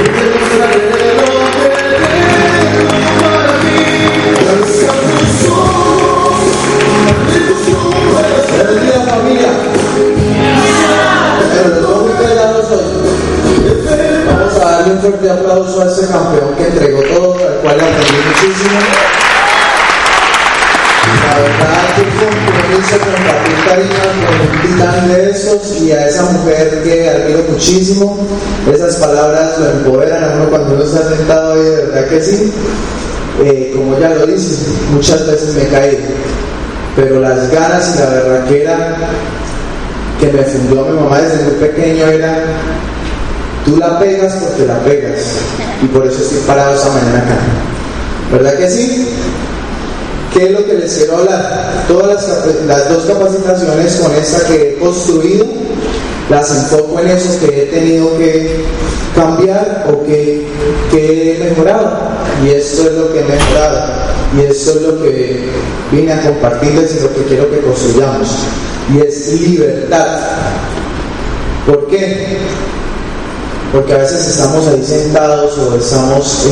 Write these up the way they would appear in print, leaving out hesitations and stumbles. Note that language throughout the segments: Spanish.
Vamos a darle un fuerte aplauso a ese campeón que entregó todo, al cual aprendí muchísimo. La verdad, qué compromiso compartir cariño con un titán de estos, y a esa mujer que admiro muchísimo. Esas palabras lo empoderan a uno cuando uno está tentado, y de verdad que sí. Como ya lo dice, muchas veces me caí, pero las ganas y la berraquera que me fundó mi mamá desde muy pequeño era: tú la pegas porque la pegas, y por eso estoy parado esta mañana acá, ¿verdad que sí? ¿Qué es lo que les quiero hablar? Todas las dos capacitaciones con esta que he construido, las enfoco en eso que he tenido que cambiar o que he mejorado, y esto es lo que he mejorado, y esto es lo que vine a compartirles y lo que quiero que construyamos, y es libertad. ¿Por qué? Porque a veces estamos ahí sentados o estamos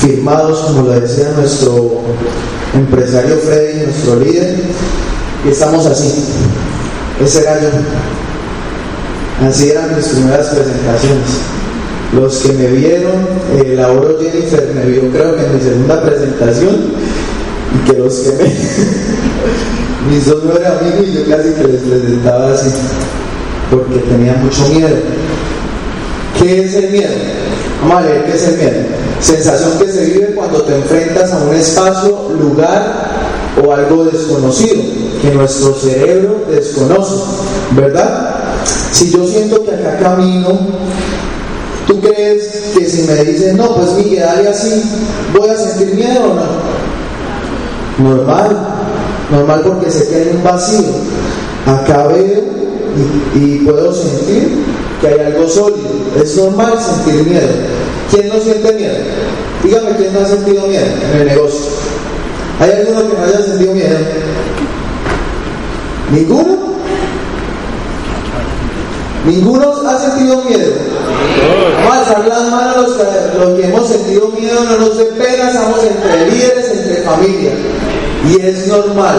firmados, como lo decía nuestro empresario Freddy, nuestro líder, y estamos así. Ese era yo. Así eran mis primeras presentaciones. Los que me vieron, la Oro Jennifer me vio creo que en mi segunda presentación, y que los que me... mis dos mejores amigos, y yo casi que les presentaba así, porque tenía mucho miedo. ¿Qué es el miedo? Vamos a leer qué es el miedo. Sensación que se vive cuando te enfrentas a un espacio, lugar o algo desconocido que nuestro cerebro desconoce, ¿verdad? Si yo siento que acá camino, ¿tú crees que si me dicen no, pues Miguel, dale así, voy a sentir miedo o no? Normal, porque se queda en un vacío. Acá veo y puedo sentir que hay algo sólido. Es normal sentir miedo. ¿Quién no siente miedo? Dígame quién no ha sentido miedo en el negocio. ¿Hay alguno que no haya sentido miedo? ¿Ninguno? ¿Ninguno ha sentido miedo? Vamos a alzar las manos los que hemos sentido miedo. No nos dé pena, estamos entre líderes, entre familia, y es normal.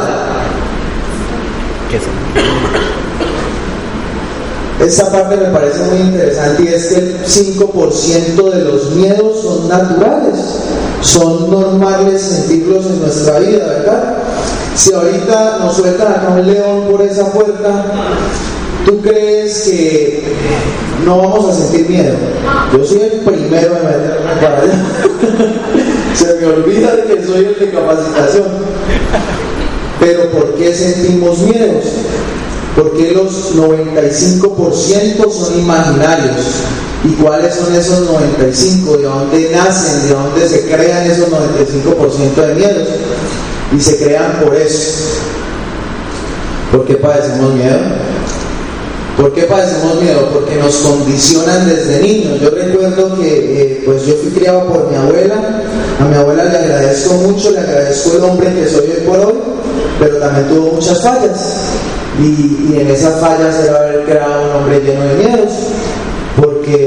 Esta parte me parece muy interesante, y es que el 5% de los miedos son naturales, son normales sentirlos en nuestra vida, ¿verdad? Si ahorita nos sueltan acá un león por esa puerta, ¿tú crees que no vamos a sentir miedo? Yo soy el primero en meterme para allá. Se me olvida que soy el de capacitación. Pero ¿por qué sentimos miedos? Porque los 95% son imaginarios. ¿Y cuáles son esos 95%? ¿De dónde nacen? ¿De dónde se crean esos 95% de miedos? Y se crean por eso. ¿Por qué padecemos miedo? ¿Por qué padecemos miedo? Porque nos condicionan desde niños. Yo recuerdo que pues yo fui criado por mi abuela. A mi abuela le agradezco mucho, le agradezco el hombre que soy hoy por hoy, pero también tuvo muchas fallas. Y en esas fallas era haber creado un hombre lleno de miedos, porque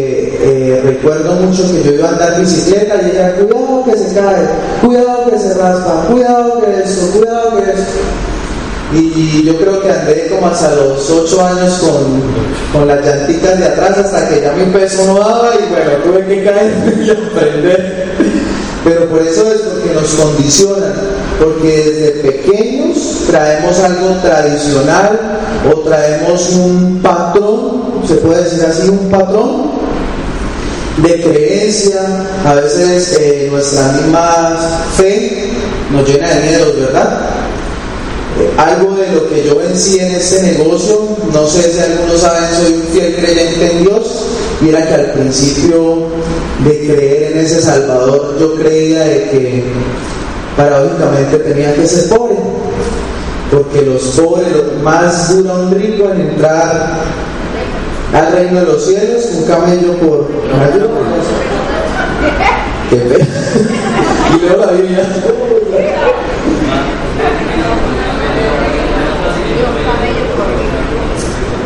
recuerdo mucho que yo iba a andar bicicleta y ella, cuidado que se cae, cuidado que se raspa, cuidado que esto, cuidado que esto. Y yo creo que andé como hasta los 8 años con las llantitas de atrás, hasta que ya mi peso no daba, y bueno, tuve que caer y aprender. Pero por eso es, porque nos condicionan, porque desde pequeños traemos algo tradicional o traemos un patrón, se puede decir así, un patrón de creencia. A veces nuestra misma fe nos llena de miedos, ¿verdad? Algo de lo que yo vencí en este negocio, no sé si algunos saben, soy un fiel creyente en Dios, Mira que al principio de creer en ese Salvador, yo creía de que paradójicamente tenía que ser pobre, porque los pobres, lo más dura un rico en entrar al reino de los cielos, un camello por mayor. Qué pena. Y luego la Biblia.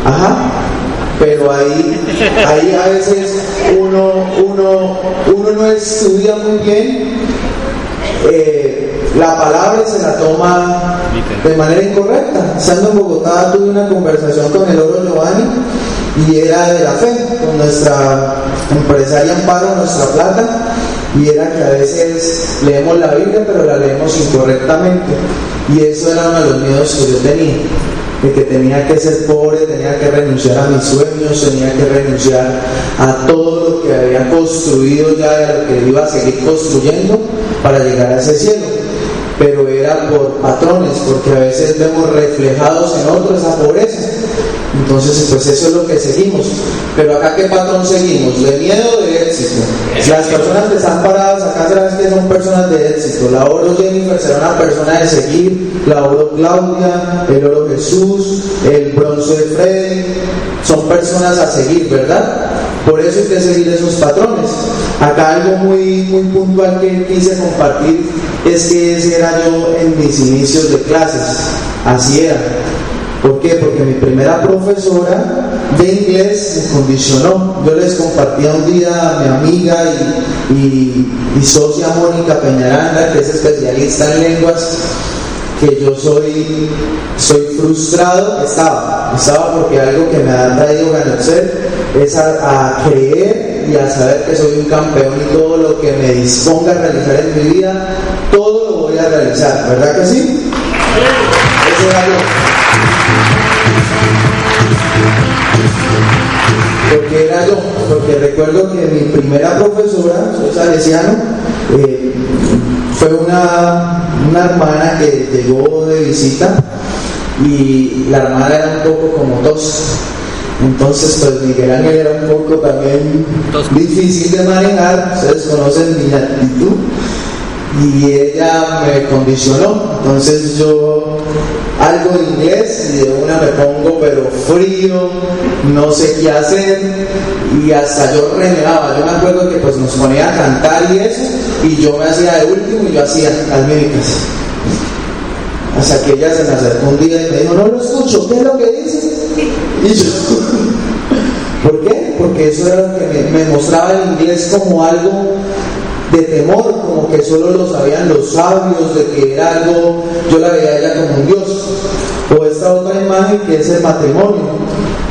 Ajá, pero ahí a veces uno no estudia muy bien, la palabra se la toma de manera incorrecta. Estando en Bogotá tuve una conversación con el Oro Giovanni y era de la fe, con nuestra empresaria Amparo, nuestra plata, y era que a veces leemos la Biblia pero la leemos incorrectamente, y eso era uno de los miedos que yo tenía, de que tenía que ser pobre, tenía que renunciar a mis sueños, tenía que renunciar a todo lo que había construido ya, de lo que iba a seguir construyendo para llegar a ese cielo. Pero era por patrones, porque a veces vemos reflejados en otros esa pobreza. Entonces, pues eso es lo que seguimos. Pero acá, ¿qué patrón seguimos? ¿De miedo o de éxito? Las personas que están paradas acá, ¿sabes que son personas de éxito? La Oro Jennifer será una persona de seguir, la Oro Claudia, el Oro Jesús, el bronce de Freddy, son personas a seguir, ¿verdad? Por eso hay que seguir esos patrones. Acá algo muy, muy puntual que quise compartir es que ese era yo en mis inicios de clases, así era. ¿Por qué? Porque mi primera profesora de inglés me condicionó. Yo les compartía un día a mi amiga y socia Mónica Peñaranda, que es especialista en lenguas, que yo soy frustrado, estaba porque algo que me ha traído GanoExcel es a creer y a saber que soy un campeón, y todo lo que me disponga a realizar en mi vida, todo lo voy a realizar, ¿verdad que sí? Eso era yo. Porque recuerdo que mi primera profesora, soy salesiano, fue una hermana que llegó de visita, y la hermana era un poco como tos. Entonces, pues Miguel Ángel era un poco también difícil de manejar, ustedes conocen mi actitud, y ella me condicionó. Entonces yo algo de inglés y de una me pongo pero frío, no sé qué hacer, y hasta yo renegaba. Yo me acuerdo que pues nos ponía a cantar y eso, y yo me hacía de último y yo hacía las mímicas. Hasta que ella se me acercó un día y me dijo: no lo escucho, ¿qué es lo que dices? Y yo, ¿por qué? Porque eso era lo que me mostraba el inglés como algo de temor, como que solo lo sabían los sabios, de que era algo, yo la veía a ella como un dios. O esta otra imagen que es el matrimonio,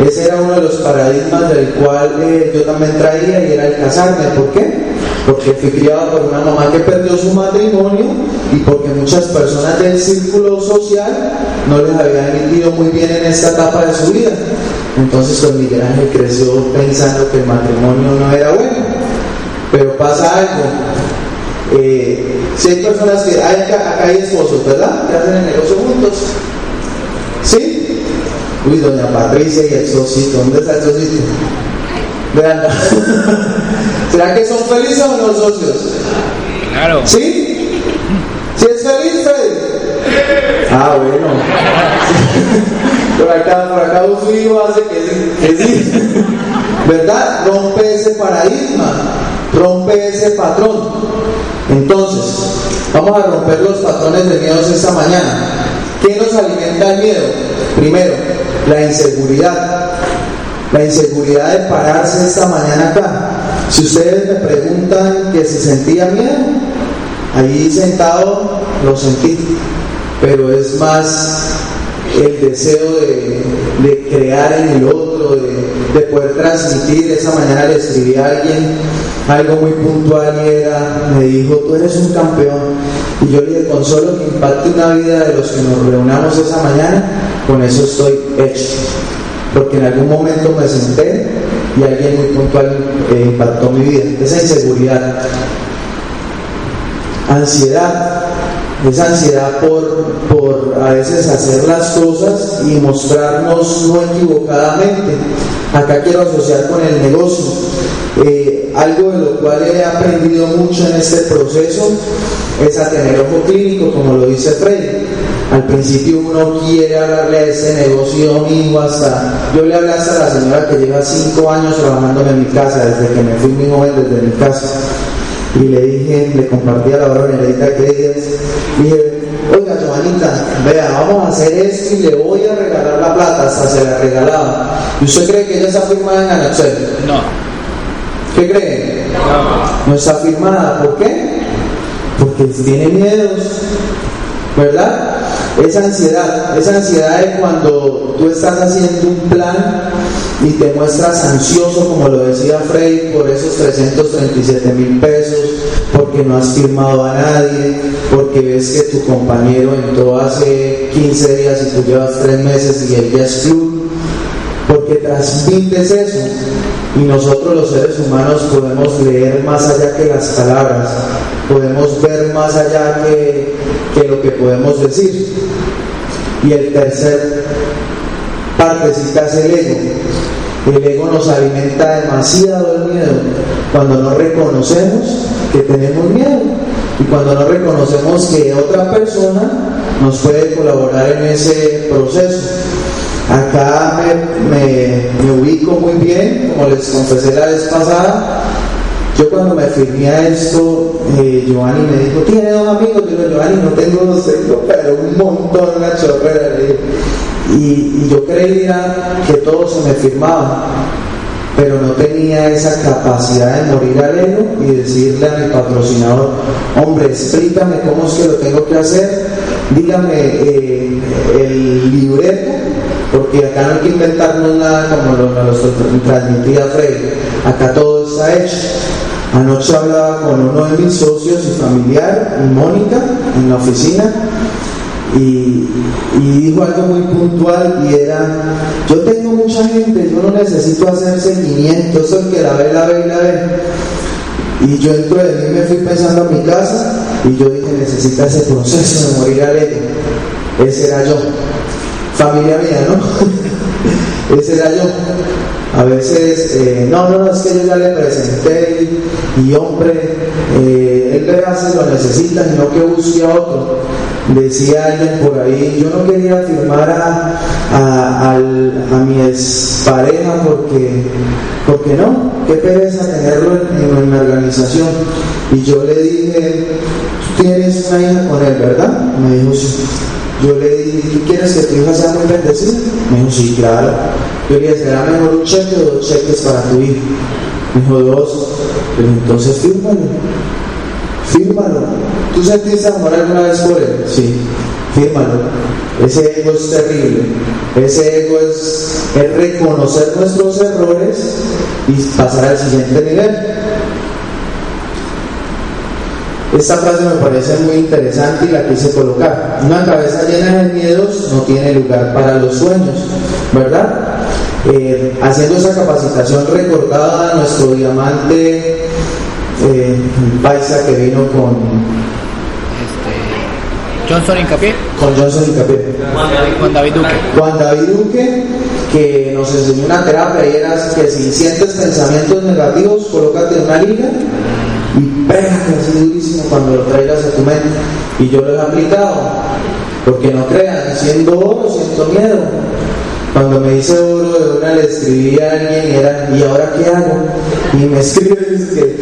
ese era uno de los paradigmas del cual yo también traía, y era el casarme. ¿Por qué? Porque fui criado por una mamá que perdió su matrimonio, y porque muchas personas del círculo social no les habían ido muy bien en esta etapa de su vida. Entonces pues Miguel Ángel creció pensando que el matrimonio no era bueno. Pero pasa algo, si hay personas que acá hay esposos, ¿verdad?, que hacen el negocio juntos, ¿sí? Uy, doña Patricia y el socito, ¿dónde está el socito? Vean, ¿será que son felices o no, socios? Claro. ¿Sí? ¿Sí es feliz, Freddy? Ah, bueno. Por acá un frío hace que sí. ¿Verdad? Rompe ese paradigma, rompe ese patrón. Entonces, vamos a romper los patrones de miedos esta mañana. ¿Qué nos alimenta el miedo? Primero, la inseguridad. La inseguridad de pararse esta mañana acá. Si ustedes me preguntan que si sentía miedo, ahí sentado lo sentí, pero es más el deseo de crear en el otro, de poder transmitir. Esa mañana le escribí a alguien algo muy puntual, y me dijo: tú eres un campeón. Y yo le dije: con solo que impacte una vida de los que nos reunamos esa mañana, con eso estoy hecho. Porque en algún momento me senté y alguien muy puntual impactó mi vida. Esa inseguridad. Ansiedad. esa ansiedad por a veces hacer las cosas y mostrarnos no equivocadamente. Acá quiero asociar con el negocio, algo de lo cual he aprendido mucho en este proceso es a tener ojo clínico, como lo dice Freddy. Al principio uno quiere hablarle a ese negocio mismo, yo le hablé hasta a la señora que lleva 5 años trabajando en mi casa, desde que me fui muy joven desde mi casa, y le dije, le compartí a la hora de que dije, oiga, Giovanita, vea, vamos a hacer esto y le voy a regalar la plata, hasta se la regalaba. ¿Y usted cree que ella está firmada en GanoExcel? No. ¿Qué cree? No está firmada. ¿Por qué? Porque tiene miedos, ¿verdad? Esa ansiedad de cuando tú estás haciendo un plan y te muestras ansioso, como lo decía Freddy, por esos 337,000 pesos, porque no has firmado a nadie, porque ves que tu compañero entró hace 15 días y tú llevas 3 meses y él ya es club, porque transmites eso. Y nosotros los seres humanos podemos leer más allá que las palabras, podemos ver más allá que lo que podemos decir. Y el tercer partecita es el ego. El ego nos alimenta demasiado el miedo cuando no reconocemos que tenemos miedo y cuando no reconocemos que otra persona nos puede colaborar en ese proceso. Acá me ubico muy bien, como les confesé la vez pasada. Yo cuando me firmé a esto, Giovanni me dijo, ¿tiene 2 amigos? Yo le digo, Giovanni, no tengo 2, pero un montón, una chorrera. Y yo creía que todo se me firmaba, pero no tenía esa capacidad de morir al ego y decirle a mi patrocinador, hombre, explícame cómo es que lo tengo que hacer, dígame el libreto, porque acá no hay que inventarnos nada, como lo transmitía Freddy, acá todo está hecho. Anoche hablaba con uno de mis socios y familiar, Mónica, en la oficina, y dijo algo muy puntual, y era, yo tengo mucha gente, yo no necesito hacer seguimiento, eso es que la ve. Y yo dentro de mí me fui pensando a mi casa, y yo dije, necesita ese proceso de morir al ego. Ese era yo, familia mía, ¿no? Ese era yo. A veces, no, es que yo ya le presenté y hombre, él le hace lo necesita, sino que busque a otro. Decía alguien por ahí, yo no quería firmar a mi expareja porque no, qué pereza tenerlo en mi organización. Y yo le dije, tú tienes una hija con él, ¿verdad? Me dijo, sí. Yo le dije, ¿quieres que tu hija sea muy bendecida? Me dijo, sí, claro. Yo le dije, ¿será mejor un cheque o 2 cheques para tu hija? Me dijo, 2. Pero entonces fírmalo. ¿Tú sentiste amor alguna vez por él? Sí, fírmalo. Ese ego es terrible. Ese ego es reconocer nuestros errores y pasar al siguiente nivel. Esta frase me parece muy interesante y la quise colocar. Una cabeza llena de miedos no tiene lugar para los sueños, ¿verdad? Haciendo esa capacitación recordada a nuestro diamante paisa que vino con Johnson Incapié. Juan David Duque, que nos enseñó una terapia y era que si sientes pensamientos negativos, colócate una liga y pégate así durísimo cuando lo traigas a tu mente. Y yo lo he aplicado, porque no crean, siendo oro, siento miedo. Cuando me hice oro de una, le escribí a alguien y era, ¿y ahora qué hago? Y me escribe y dice,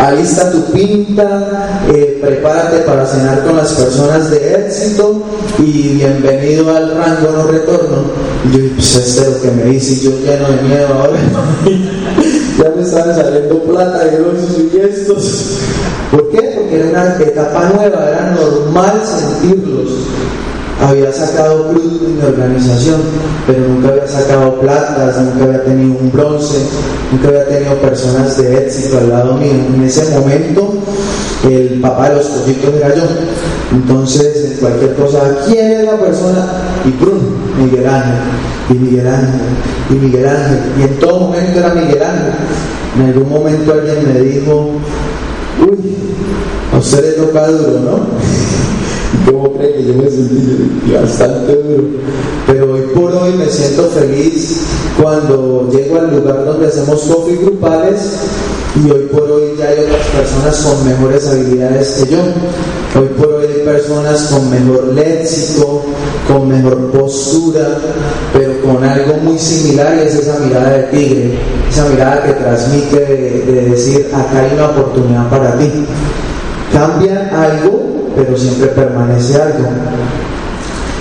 alista tu pinta, prepárate para cenar con las personas de éxito y bienvenido al rango no retorno. Y yo, pues este es lo que me dice, yo lleno de miedo ahora. Ya me estaban saliendo plata de los suyestos. ¿Por qué? Porque era una etapa nueva, era normal sentirlos. Había sacado cruz de mi organización, pero nunca había sacado platas, nunca había tenido un bronce, nunca había tenido personas de éxito al lado mío. En ese momento, el papá de los proyectos era yo. Entonces, en cualquier cosa, ¿quién es la persona? Y ¡prum! Miguel Ángel. Y en todo momento era Miguel Ángel. En algún momento alguien me dijo, uy, a usted le toca duro, ¿no? ¿Cómo cree que yo me sentí bastante duro? Pero hoy por hoy me siento feliz cuando llego al lugar donde hacemos coffee grupales, y hoy por hoy ya hay otras personas con mejores habilidades que yo. Hoy por hoy hay personas con mejor léxico, con mejor postura, pero con algo muy similar, y es esa mirada de tigre, esa mirada que transmite de decir, acá hay una oportunidad para ti. Cambia algo, pero siempre permanece algo.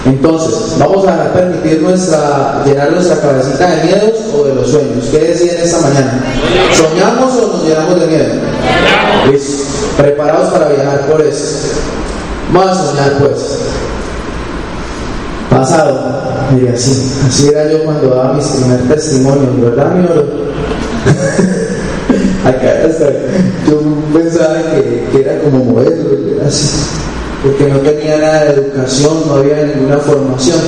Entonces, vamos a permitir llenar nuestra cabecita de miedos o de los sueños. ¿Qué deciden esta mañana? ¿Soñamos o nos llenamos de miedo? Listo. Preparados para viajar por eso. Vamos a soñar, pues. Pasado, diría así. Así era yo cuando daba mis primeros testimonios, ¿verdad, mi oro? Acá hasta yo pensaba que era como modelo, era así, porque no tenía nada de educación, no había ninguna formación.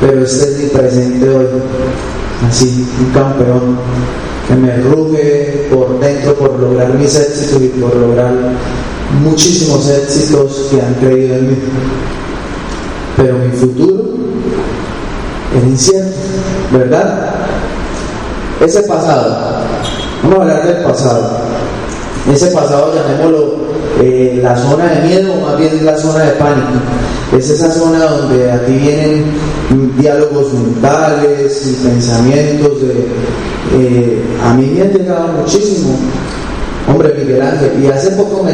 Pero este es mi presente hoy, así, un campeón que me ruge por dentro por lograr mis éxitos y por lograr muchísimos éxitos que han creído en mí. Pero mi futuro es incierto, ¿verdad? Ese pasado, vamos a hablar del pasado. Ese pasado, llamémoslo la zona de miedo, o más bien la zona de pánico. Es esa zona donde aquí vienen diálogos mentales y pensamientos a mí me han llegado muchísimo, hombre, Miguel Ángel, y hace poco me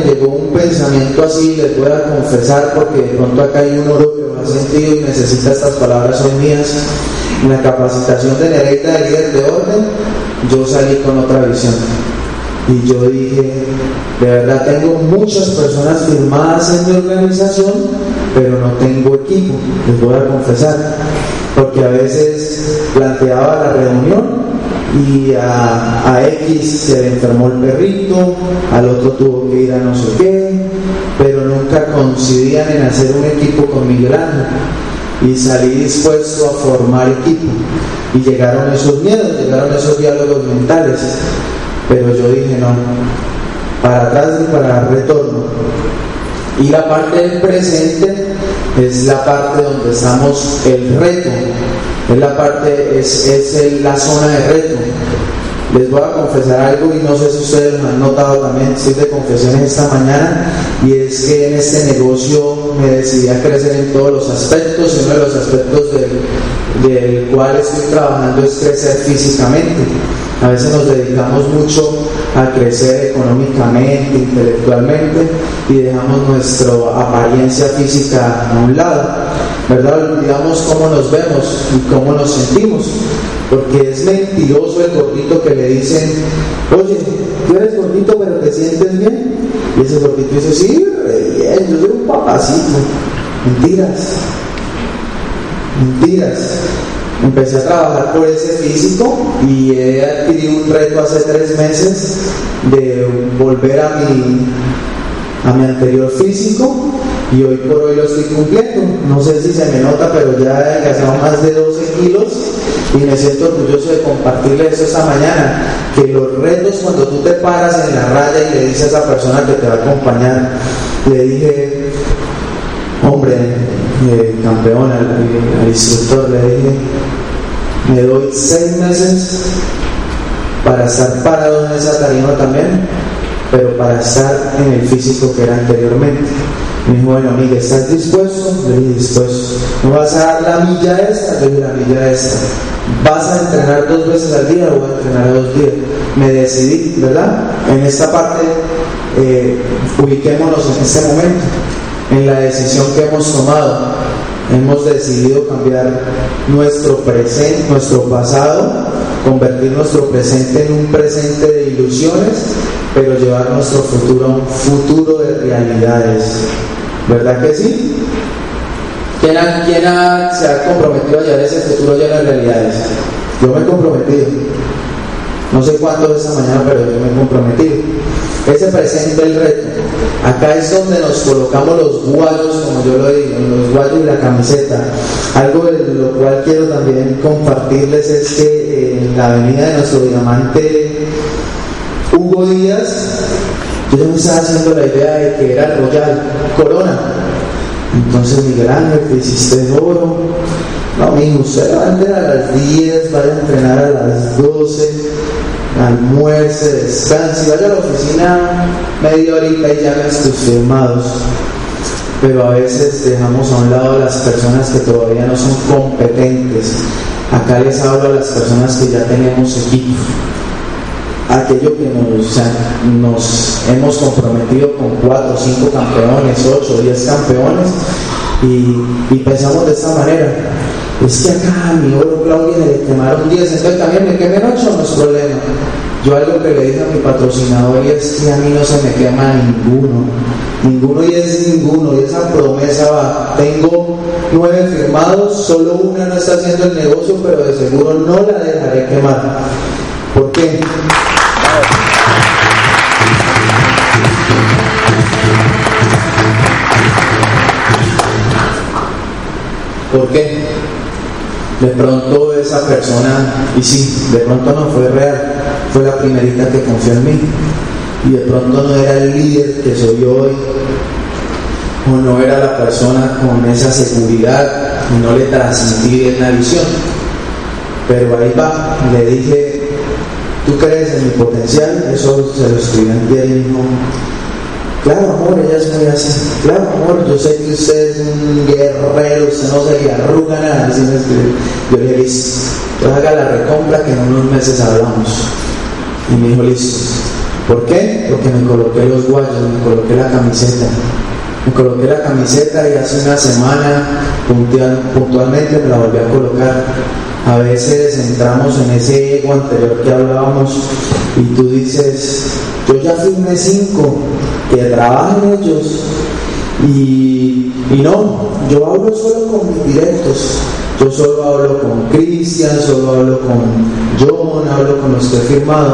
llegó un pensamiento así, les voy a confesar, porque de pronto acá hay un oro que lo ha sentido y necesita estas palabras hoy mías. En la capacitación de Nereida de líder de orden, yo salí con otra visión. Y yo dije, de verdad tengo muchas personas firmadas en mi organización, pero no tengo equipo, les voy a confesar. Porque a veces planteaba la reunión y a X se le enfermó el perrito, al otro tuvo que ir a no sé qué, pero nunca coincidían en hacer un equipo con mi grano. Y salí dispuesto a formar equipo. Y llegaron esos miedos, llegaron esos diálogos mentales. Pero yo dije no, para atrás y para retorno. Y la parte del presente es la parte donde estamos el reto, es la parte, es la zona de reto. Les voy a confesar algo, y no sé si ustedes lo han notado también, estoy de confesiones esta mañana, y es que en este negocio me decidí a crecer en todos los aspectos, y uno de los aspectos del cual estoy trabajando es crecer físicamente. A veces nos dedicamos mucho a crecer económicamente, intelectualmente, y dejamos nuestra apariencia física a un lado, ¿verdad? Olvidamos cómo nos vemos y cómo nos sentimos, porque es mentiroso el gordito que le dicen, oye, tú eres gordito pero te sientes bien, y ese gordito dice, sí, bien, yo soy un papacito. Mentiras, mentiras. Empecé a trabajar por ese físico y he adquirido un reto hace 3 meses de volver a mi anterior físico, y hoy por hoy lo estoy cumpliendo. No sé si se me nota, pero ya he adelgazado más de 12 kilos y me siento orgulloso de compartirle eso esta mañana, que los retos, cuando tú te paras en la raya y le dices a esa persona que te va a acompañar, le dije, hombre, campeón, al instructor le dije, me doy 6 meses para estar parado en esa tarima también, pero para estar en el físico que era anteriormente. Me dijo, bueno, amiga, ¿estás dispuesto? Le dije, dispuesto. ¿No vas a dar la milla esta? Le dije, la milla esta. ¿Vas a entrenar 2 veces al día o voy a entrenar 2 días? Me decidí, ¿verdad? En esta parte, ubiquémonos en este momento, en la decisión que hemos tomado. Hemos decidido cambiar nuestro presente, nuestro pasado, convertir nuestro presente en un presente de ilusiones, pero llevar nuestro futuro a un futuro de realidades. ¿Verdad que sí? ¿Quién se ha comprometido a llevar ese futuro lleno de realidades? Yo me he comprometido. No sé cuánto es esta mañana, pero yo me he comprometido. Ese presente es el reto. Acá es donde nos colocamos los guayos, como yo lo digo, los guayos y la camiseta. Algo de lo cual quiero también compartirles es que en la avenida de nuestro diamante Hugo Díaz Entonces me estaba haciendo la idea de que era Royal Corona. Entonces, Miguel Ángel, que hiciste el oro. No, amigo, usted levante a las 10, vaya a entrenar a las 12, almuerce, descanse, vaya a la oficina media horita y ya me entusiasmados. Pero a veces dejamos a un lado a las personas que todavía no son competentes. Acá les hablo a las personas que ya tenemos equipo. Aquello que nos hemos comprometido con 4, 5 campeones, 8, 10 campeones y pensamos de esta manera. Es que acá a mi Oro Claudia le quemaron 10, entonces también me quemen 8, no es problema. Yo algo que le dije a mi patrocinador y es que a mí no se me quema ninguno y es ninguno, y esa promesa va. Tengo 9 firmados, solo una no está haciendo el negocio, pero de seguro no la dejaré quemar. ¿Por qué? ¿Por qué? De pronto esa persona, y sí, de pronto no fue real, fue la primerita que confió en mí, y de pronto no era el líder que soy hoy, o no era la persona con esa seguridad, y no le transmití bien la visión. Pero ahí va, le dije, ¿tú crees en mi potencial? Eso se lo escribí ahí mismo. Claro, amor, ella es muy así. Claro, amor, yo sé que usted es un guerrero, usted no se le arruga nada. Así me escribió. Yo le dije, listo, yo haga la recompra que en unos meses hablamos. Y me dijo, listo. ¿Por qué? Porque me coloqué los guayos, me coloqué la camiseta. Me coloqué la camiseta y hace una semana puntualmente me la volví a colocar. A veces entramos en ese ego anterior que hablábamos y tú dices, yo ya firmé 5, que trabajen ellos y no, yo hablo solo con mis directos, yo solo hablo con Cristian, solo hablo con John, hablo con los que he firmado,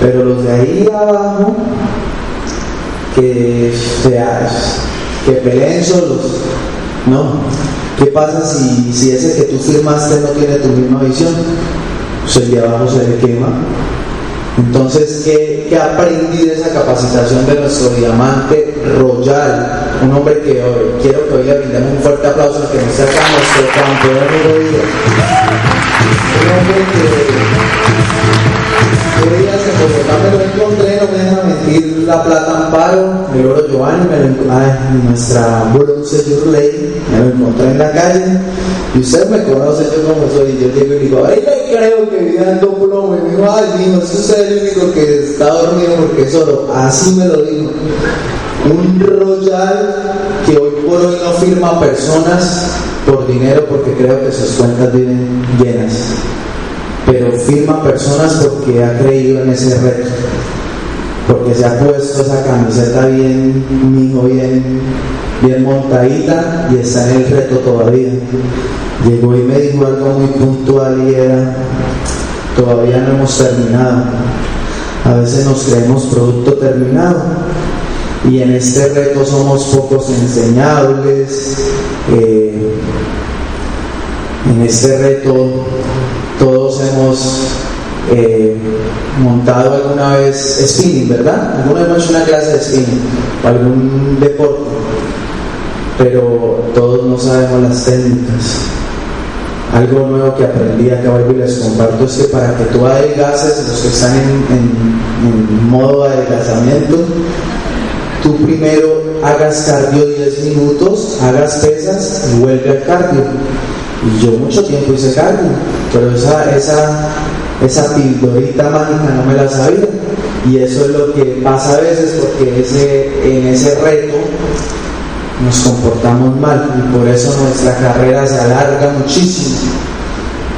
pero los de ahí abajo que peleen solos, no. ¿Qué pasa si ese que tú firmaste no tiene tu misma visión? Pues el de abajo se le quema. Entonces, ¿qué aprendí de esa capacitación de nuestro diamante Royal? Un hombre que hoy quiero que hoy le brindemos un fuerte aplauso al que nos saca nuestro campeón Hugo Díaz. Un hombre que hoy hace Bogotá me lo encontré, no me deja mentir, la plata Amparo, el oro Giovanni, nuestra bronce Yurley, me lo encontré en la calle y usted me conoce, yo como soy, yo llego y digo, ahorita creo que vive dando plomo, y me dijo, ay, no sé, usted es el único que está dormido porque es oro, así me lo digo. Un Royal que hoy por hoy no firma personas por dinero porque creo que sus cuentas vienen llenas, pero firma personas porque ha creído en ese reto, porque se ha puesto esa camiseta bien, mijo, bien montadita y está en el reto todavía. Llegó y me dijo algo muy puntual y era, todavía no hemos terminado. A veces nos creemos producto terminado. Y en este reto somos pocos enseñables, en este reto todos hemos montado alguna vez spinning, ¿verdad? Alguna vez una clase de spinning, algún deporte, pero todos no sabemos las técnicas. Algo nuevo que aprendí acá hoy y les comparto es que para que tú adelgaces, los que están en modo de adelgazamiento, tú primero hagas cardio 10 minutos, hagas pesas y vuelve al cardio. Y yo mucho tiempo hice cardio, pero esa pildorita mágica no me la sabía. Y eso es lo que pasa a veces porque en ese reto nos comportamos mal y por eso nuestra carrera se alarga muchísimo,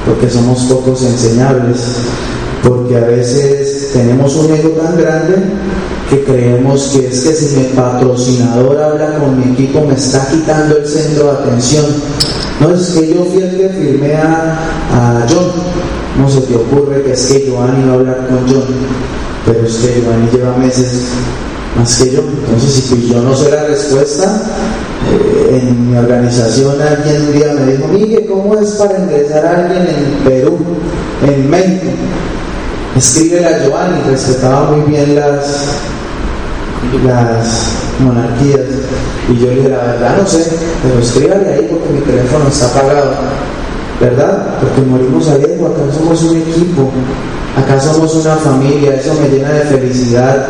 porque somos pocos enseñables, porque a veces tenemos un ego tan grande que creemos que es que si mi patrocinador habla con mi equipo me está quitando el centro de atención. No, es que yo fui el que firmé a John. No se te ocurre que es que Giovanni va a hablar con John, pero es que Giovanni lleva meses más que yo. Entonces si yo no sé la respuesta, en mi organización alguien un día me dijo, Miguel, ¿cómo es para ingresar a alguien en Perú, en México? Escríbele a Giovanni, respetaba muy bien las las monarquías. Y yo le dije, la verdad no sé, pero escríbale ahí porque mi teléfono está apagado, ¿verdad? Porque morimos a riesgo, acá somos un equipo, acá somos una familia, eso me llena de felicidad.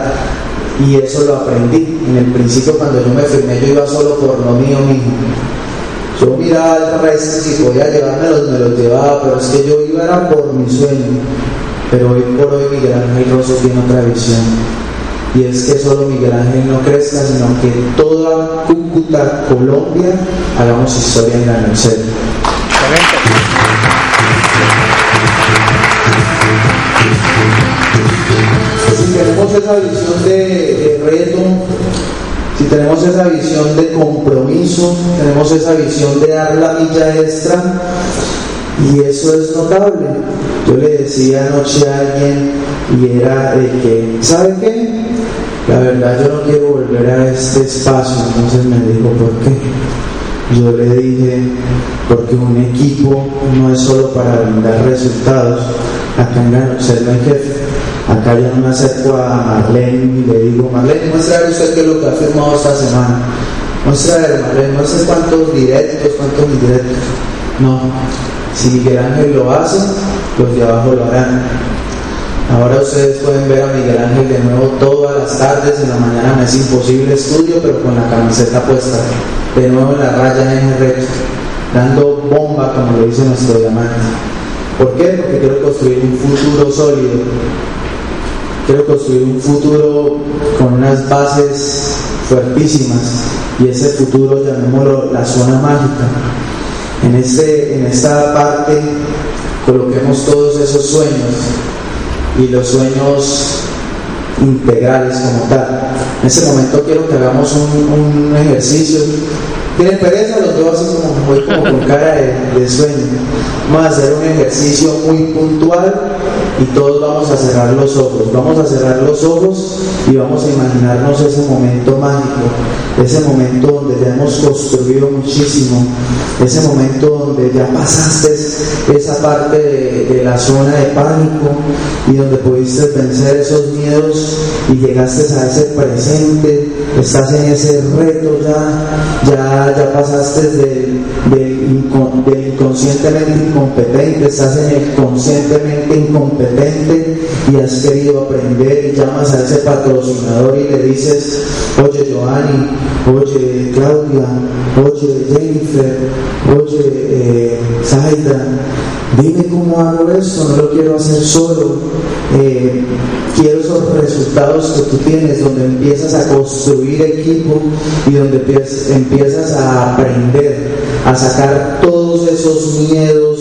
Y eso lo aprendí. En el principio, cuando yo me firmé, yo iba solo por lo mío mismo. Yo miraba al resto, si podía llevármelos, me los llevaba, pero es que yo iba era por mi sueño. Pero hoy por hoy Miguel Ángel Rozo tiene otra visión. Y es que solo Miguel Ángel no crezca, sino que toda Cúcuta, Colombia, hagamos historia en GanoExcel. Si tenemos esa visión de reto, si tenemos esa visión de compromiso, tenemos esa visión de dar la milla extra, y eso es notable. Yo le decía anoche a alguien, y era de que, ¿sabe qué? La verdad yo no quiero volver a este espacio. Entonces me dijo, ¿por qué? Yo le dije, porque un equipo no es solo para brindar resultados. Acá en GanoExcel no hay jefe. Acá yo no me acerco a Marlene y le digo, Marlene, muéstrale usted qué es lo que ha firmado esta semana. Muéstrale, Marlene, no sé cuántos directos, cuántos indirectos. No, si Miguel Ángel lo hace, los de abajo lo harán. Ahora ustedes pueden ver a Miguel Ángel de nuevo todas las tardes. En la mañana me es imposible estudio, pero con la camiseta puesta, de nuevo en la raya en el reto, dando bomba, como lo dice nuestro diamante. ¿Por qué? Porque quiero construir un futuro sólido, quiero construir un futuro con unas bases fuertísimas, y ese futuro llamémoslo la zona mágica. En esta parte coloquemos todos esos sueños, y los sueños integrales como tal. En ese momento quiero que hagamos un ejercicio. ¿Tienen pereza? Los dos así como con cara de sueño. Vamos a hacer un ejercicio muy puntual y todos vamos a cerrar los ojos. Vamos a cerrar los ojos y vamos a imaginarnos ese momento mágico, ese momento donde ya hemos construido muchísimo, ese momento donde ya pasaste esa parte de la zona de pánico y donde pudiste vencer esos miedos y llegaste a ese presente, estás en ese reto ya pasaste del inconscientemente incompetente, estás en el conscientemente incompetente y has querido aprender, y llamas a ese patrocinador y le dices, oye Giovanni, oye Claudia, oye Jennifer, oye Saida, dime cómo hago esto, no lo quiero hacer solo, quiero esos resultados que tú tienes, donde empiezas a construir equipo y donde empiezas a aprender, a sacar todos esos miedos,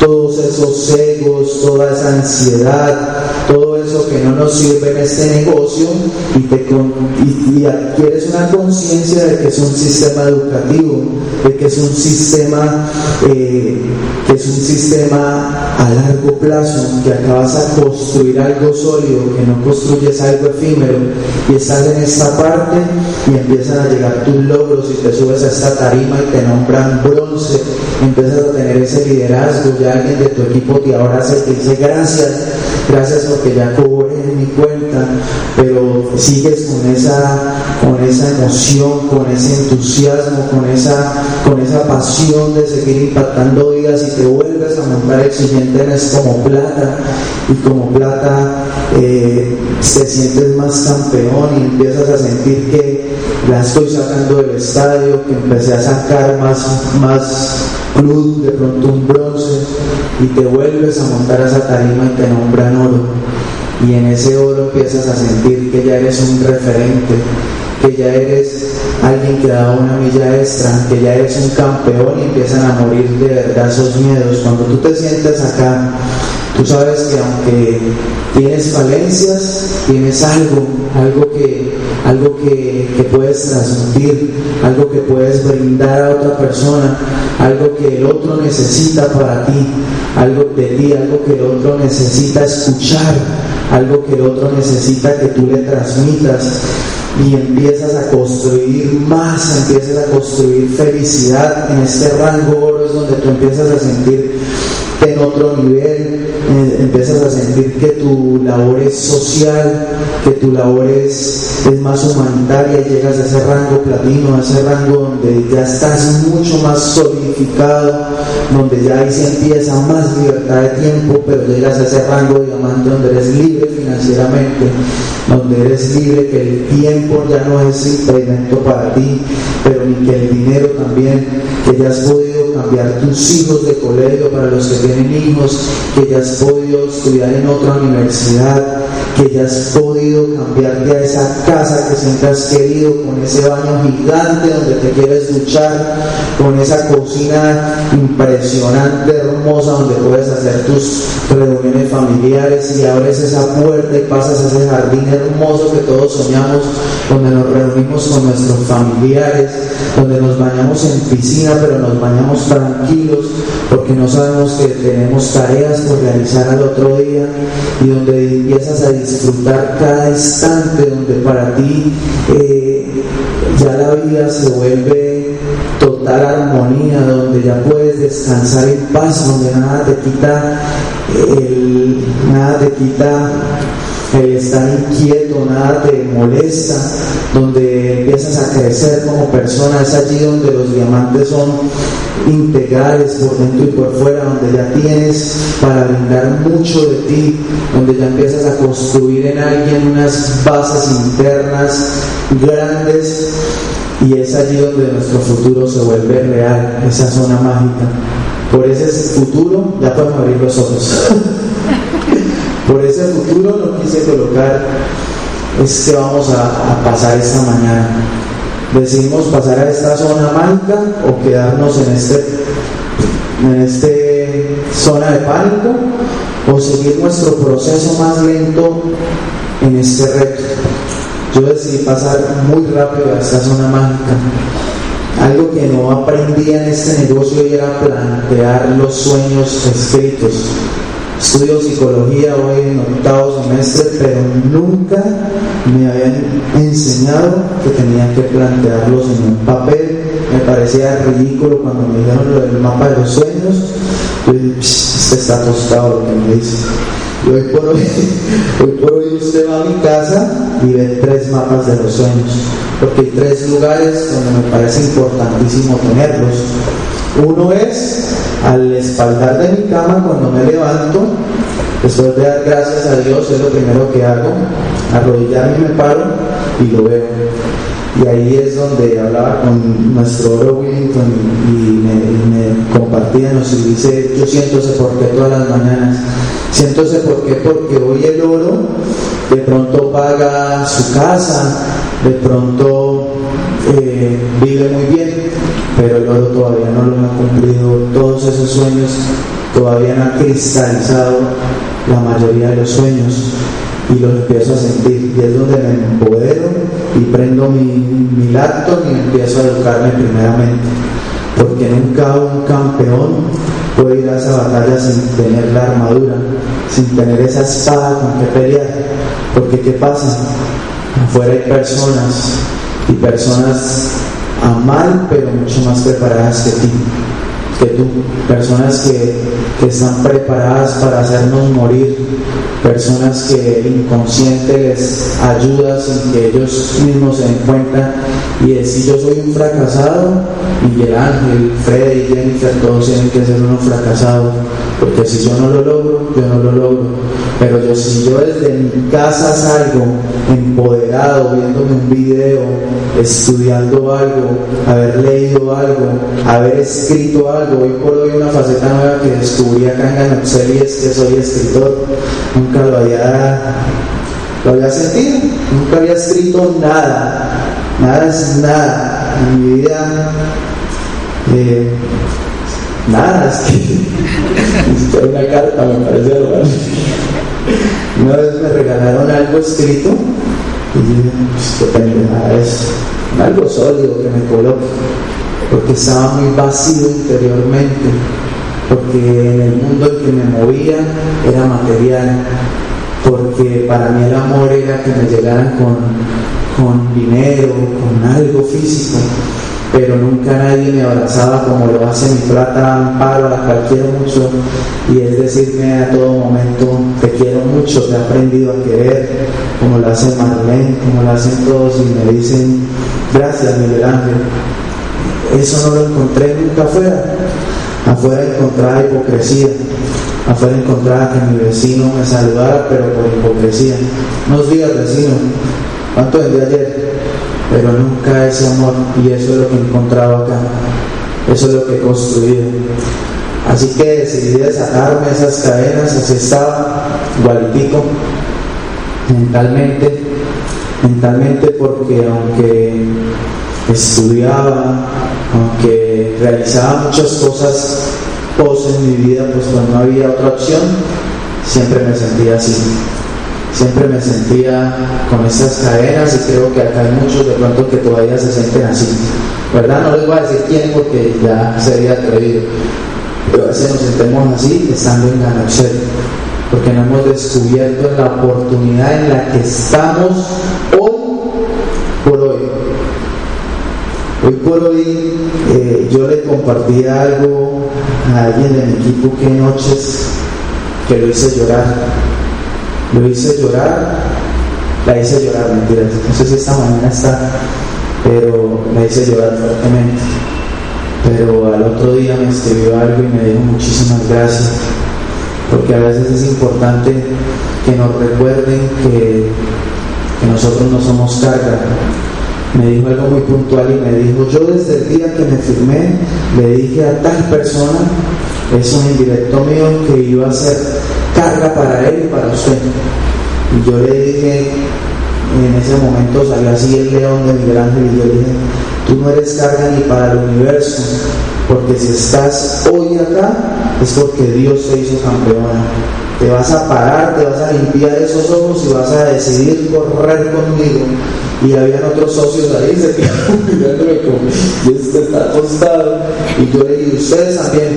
todos esos egos, toda esa ansiedad, todo eso que no nos sirve en este negocio, y adquieres una conciencia de que es un sistema educativo, de que es un sistema a largo plazo, que acabas a construir algo sólido, que no construyes algo efímero, y estás en esta parte y empiezan a llegar tus logros y te subes a esta tarima y te nombran bronce, empiezas a tener ese liderazgo, ya alguien de tu equipo te abraza y te dice gracias porque ya cobré en mi cuenta, pero sigues con esa emoción, con ese entusiasmo, con esa pasión de seguir impactando vidas, y te vuelves a montar exigente, eres como plata, y como plata te sientes más campeón y empiezas a sentir que la estoy sacando del estadio, que empecé a sacar más cruz, de pronto un bronce, y te vuelves a montar a esa tarima y te nombran oro, y en ese oro empiezas a sentir que ya eres un referente, que ya eres alguien que da una milla extra, que ya eres un campeón, y empiezan a morir de verdad esos miedos. Cuando tú te sientes acá, tú sabes que aunque tienes falencias, tienes algo que puedes transmitir, algo que puedes brindar a otra persona, algo que el otro necesita para ti, algo de ti, algo que el otro necesita escuchar, algo que el otro necesita que tú le transmitas, y empiezas a construir más, empiezas a construir felicidad. En este rango oro es donde tú empiezas a sentir en otro nivel, empiezas a sentir que tu labor es social, que tu labor es más humanitaria, llegas a ese rango platino, a ese rango donde ya estás mucho más solidificado, donde ya ahí se empieza más libertad de tiempo, pero llegas a ese rango diamante donde eres libre financieramente, donde eres libre, que el tiempo ya no es impedimento para ti, pero ni que el dinero también, que ya has podido cambiar tus hijos de colegio para los que tienen hijos, que ya has podido estudiar en otra universidad, que ya has podido cambiarte a esa casa que siempre has querido, con ese baño gigante donde te quieres duchar, con esa cocina impresionante, hermosa, donde puedes hacer tus reuniones familiares, y abres esa puerta y pasas a ese jardín hermoso que todos soñamos, donde nos reunimos con nuestros familiares, donde nos bañamos en piscina, pero nos bañamos tranquilos porque no sabemos que tenemos tareas por realizar al otro día, y donde empiezas a disfrutar cada instante, donde para ti ya la vida se vuelve total armonía, donde ya puedes descansar en paz, donde nada te quita el estar inquieto, nada te molesta, donde empiezas a crecer como persona. Es allí donde los diamantes son integrales por dentro y por fuera, donde ya tienes para brindar mucho de ti, donde ya empiezas a construir en alguien unas bases internas grandes, y es allí donde nuestro futuro se vuelve real, esa zona mágica. Por ese futuro ya podemos abrir los ojos. Por ese futuro lo quise colocar, es que vamos a pasar esta mañana. Decidimos pasar a esta zona mágica o quedarnos en este zona de pánico, o seguir nuestro proceso más lento en este reto. Yo decidí pasar muy rápido a esta zona mágica. Algo que no aprendí en este negocio era plantear los sueños escritos. Estudio psicología hoy en octavo semestre, pero nunca me habían enseñado que tenía que plantearlos en un papel. Me parecía ridículo cuando me dijeron lo del mapa de los sueños. Yo dije, este está asustado lo que me dice. Hoy por hoy usted va a mi casa y ve 3 mapas de los sueños, porque hay 3 lugares donde me parece importantísimo tenerlos. Uno es al espaldar de mi cama cuando me levanto, después de dar gracias a Dios, es lo primero que hago, arrodillarme, me paro y lo veo. Y ahí es donde hablaba con nuestro Oro Willington y me compartía, nos dice, yo siento ese porqué todas las mañanas. Siento ese porqué porque hoy el oro de pronto paga su casa, de pronto vive muy bien, pero el oro todavía no lo ha cumplido, todos esos sueños todavía no han cristalizado la mayoría de los sueños, y los empiezo a sentir, y es donde me empodero y prendo mi laptop y empiezo a educarme primeramente, porque nunca un campeón puede ir a esa batalla sin tener la armadura, sin tener esa espada con que pelear, porque ¿qué pasa? Afuera hay personas, y personas a mal, pero mucho más preparadas que tú, personas que están preparadas para hacernos morir, personas que inconsciente les ayuda sin que ellos mismos se den cuenta, y decir yo soy un fracasado. Miguel Ángel, Freddy, Jennifer, todos tienen que ser unos fracasados, porque si yo no lo logro, yo no lo logro. Pero si yo desde mi casa salgo empoderado, viéndome un video, estudiando algo, haber leído algo, haber escrito algo, hoy por hoy una faceta nueva que descubrí acá en GanoExcel, y es que soy escritor. Nunca lo había sentido, nunca había escrito nada es nada en mi vida. Nada, es que una carta me parece raro. Una vez me regalaron algo escrito y yo pues, dije, nada de eso, algo sólido que me coloque, porque estaba muy vacío interiormente, porque en el mundo en que me movía era material, porque para mí el amor era que me llegaran con dinero, con algo físico. pero nunca nadie me abrazaba como lo hace mi plata Amparo, la cual quiero mucho, y es decirme a todo momento, te quiero mucho, te he aprendido a querer, como lo hace Marlene, como lo hacen todos, y me dicen, gracias Miguel Ángel. Eso no lo encontré nunca afuera. Afuera encontraba hipocresía, afuera encontraba que mi vecino me saludara, pero por hipocresía. No os digas vecino, ¿cuánto vendí ayer? Pero nunca ese amor, y eso es lo que encontraba acá, eso es lo que he construido. Así que decidí desatarme esas cadenas, así estaba, igualitico, mentalmente, porque aunque estudiaba, aunque realizaba muchas cosas en mi vida, pues cuando no había otra opción, siempre me sentía así, siempre me sentía con esas cadenas, y creo que acá hay muchos de pronto que todavía se sienten así, ¿verdad? No les voy a decir quién porque ya sería atrevido, pero a veces nos sentimos así estando en GanoExcel, porque no hemos descubierto la oportunidad en la que estamos hoy por hoy. Hoy por hoy yo le compartí algo a alguien de mi equipo, que noches que la hice llorar, mentiras, no sé si esta mañana está, pero la hice llorar fuertemente. Pero al otro día me escribió algo y me dijo muchísimas gracias, porque a veces es importante que nos recuerden que nosotros no somos carga. Me dijo algo muy puntual y me dijo, yo desde el día que me firmé le dije a tal persona, es un indirecto mío, que iba a ser carga para él y para usted. Y yo le dije, en ese momento salió así el león de Miguel Ángel, y yo le dije, tú no eres carga ni para el universo, porque si estás hoy acá es porque Dios te hizo campeona. Te vas a parar, te vas a limpiar esos ojos y vas a decidir correr conmigo. Y habían otros socios ahí, se quedaron mirándome como, y este está acostado. Y yo le dije, ustedes también,